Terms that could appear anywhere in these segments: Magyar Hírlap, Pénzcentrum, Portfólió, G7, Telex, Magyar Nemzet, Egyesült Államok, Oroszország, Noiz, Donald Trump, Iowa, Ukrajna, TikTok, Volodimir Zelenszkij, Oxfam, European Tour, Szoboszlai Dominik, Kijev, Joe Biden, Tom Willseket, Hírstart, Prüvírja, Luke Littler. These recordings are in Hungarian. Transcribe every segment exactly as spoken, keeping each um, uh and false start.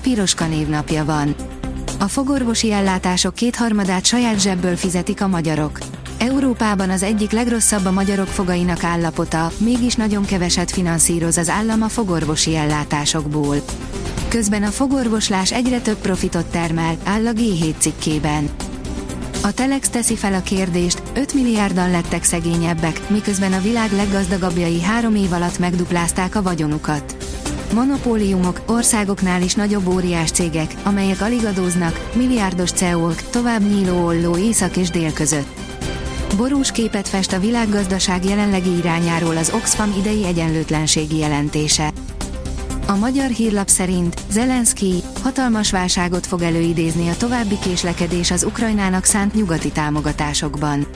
Piroska névnapja van. A fogorvosi ellátások kétharmadát saját zsebből fizetik a magyarok. Európában az egyik legrosszabb a magyarok fogainak állapota, mégis nagyon keveset finanszíroz az állam a fogorvosi ellátásokból. Közben a fogorvoslás egyre több profitot termel, áll a G hét cikkében. A Telex teszi fel a kérdést, öt milliárdan lettek szegényebbek, miközben a világ leggazdagabbjai három év alatt megduplázták a vagyonukat. Monopóliumok, országoknál is nagyobb óriás cégek, amelyek alig adóznak, milliárdos cé e ó-k, tovább nyíló olló észak és dél között. Borús képet fest a világgazdaság jelenlegi irányáról az Oxfam idei egyenlőtlenségi jelentése. A Magyar Hírlap szerint Zelenszkij hatalmas válságot fog előidézni a további késlekedés az Ukrajnának szánt nyugati támogatásokban.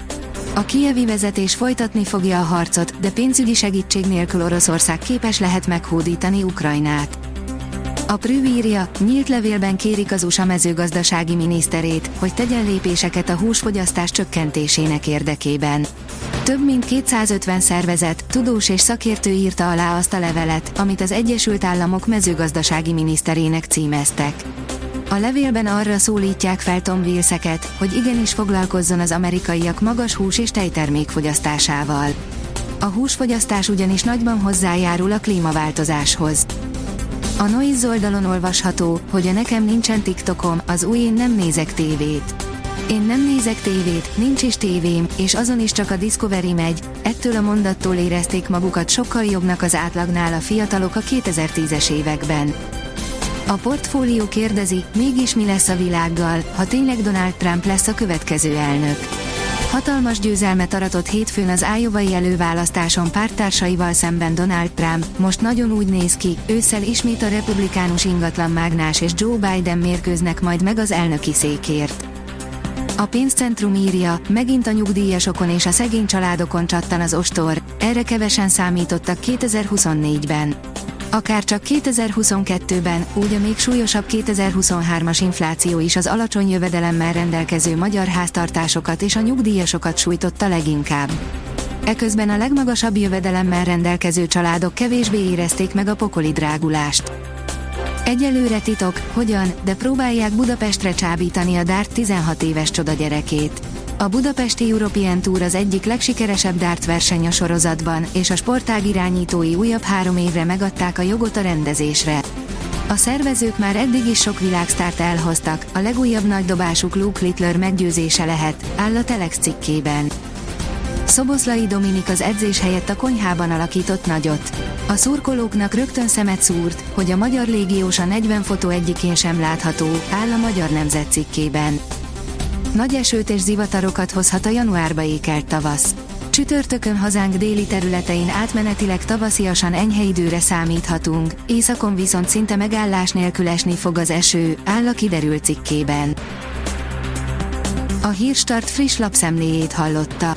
A kijevi vezetés folytatni fogja a harcot, de pénzügyi segítség nélkül Oroszország képes lehet meghódítani Ukrajnát. A Prüvírja nyílt levélben kérik az u es á mezőgazdasági miniszterét, hogy tegyen lépéseket a húsfogyasztás csökkentésének érdekében. Több mint kétszázötven szervezet, tudós és szakértő írta alá azt a levelet, amit az Egyesült Államok mezőgazdasági miniszterének címeztek. A levélben arra szólítják fel Tom Willseket, hogy igenis foglalkozzon az amerikaiak magas hús- és tejtermék fogyasztásával. A húsfogyasztás ugyanis nagyban hozzájárul a klímaváltozáshoz. A Noiz oldalon olvasható, hogy a nekem nincsen TikTokom, az új én nem nézek tévét. Én nem nézek tévét, nincs is tévém, és azon is csak a Discovery megy, ettől a mondattól érezték magukat sokkal jobbnak az átlagnál a fiatalok a kétezer-tízes években. A Portfólió kérdezi, mégis mi lesz a világgal, ha tényleg Donald Trump lesz a következő elnök. Hatalmas győzelmet aratott hétfőn az iowai előválasztáson párttársaival szemben Donald Trump, most nagyon úgy néz ki, ősszel ismét a republikánus ingatlanmágnás és Joe Biden mérkőznek majd meg az elnöki székért. A Pénzcentrum írja, megint a nyugdíjasokon és a szegény családokon csattan az ostor, erre kevesen számítottak kétezer-huszonnégyben. Akár csak kétezer-huszonkettőben, úgy a még súlyosabb kétezer-huszonhármas infláció is az alacsony jövedelemmel rendelkező magyar háztartásokat és a nyugdíjasokat sújtotta leginkább. Eközben a legmagasabb jövedelemmel rendelkező családok kevésbé érezték meg a pokoli drágulást. Egyelőre titok, hogyan, de próbálják Budapestre csábítani a dárt tizenhat éves csodagyerekét. A budapesti European Tour az egyik legsikeresebb dárt verseny a sorozatban, és a sportág irányítói újabb három évre megadták a jogot a rendezésre. A szervezők már eddig is sok világsztárt elhoztak, a legújabb nagy dobásuk Luke Littler meggyőzése lehet, áll a Telex cikkében. Szoboszlai Dominik az edzés helyett a konyhában alakított nagyot. A szurkolóknak rögtön szemet szúrt, hogy a magyar légiós a negyven fotó egyikén sem látható, áll a Magyar Nemzet cikkében. Nagy esőt és zivatarokat hozhat a januárba ékelt tavasz. Csütörtökön hazánk déli területein átmenetileg tavasziasan enyhe időre számíthatunk, északon viszont szinte megállás nélkül esni fog az eső, áll a kiderült cikkében. A Hírstart friss lapszemléjét hallotta.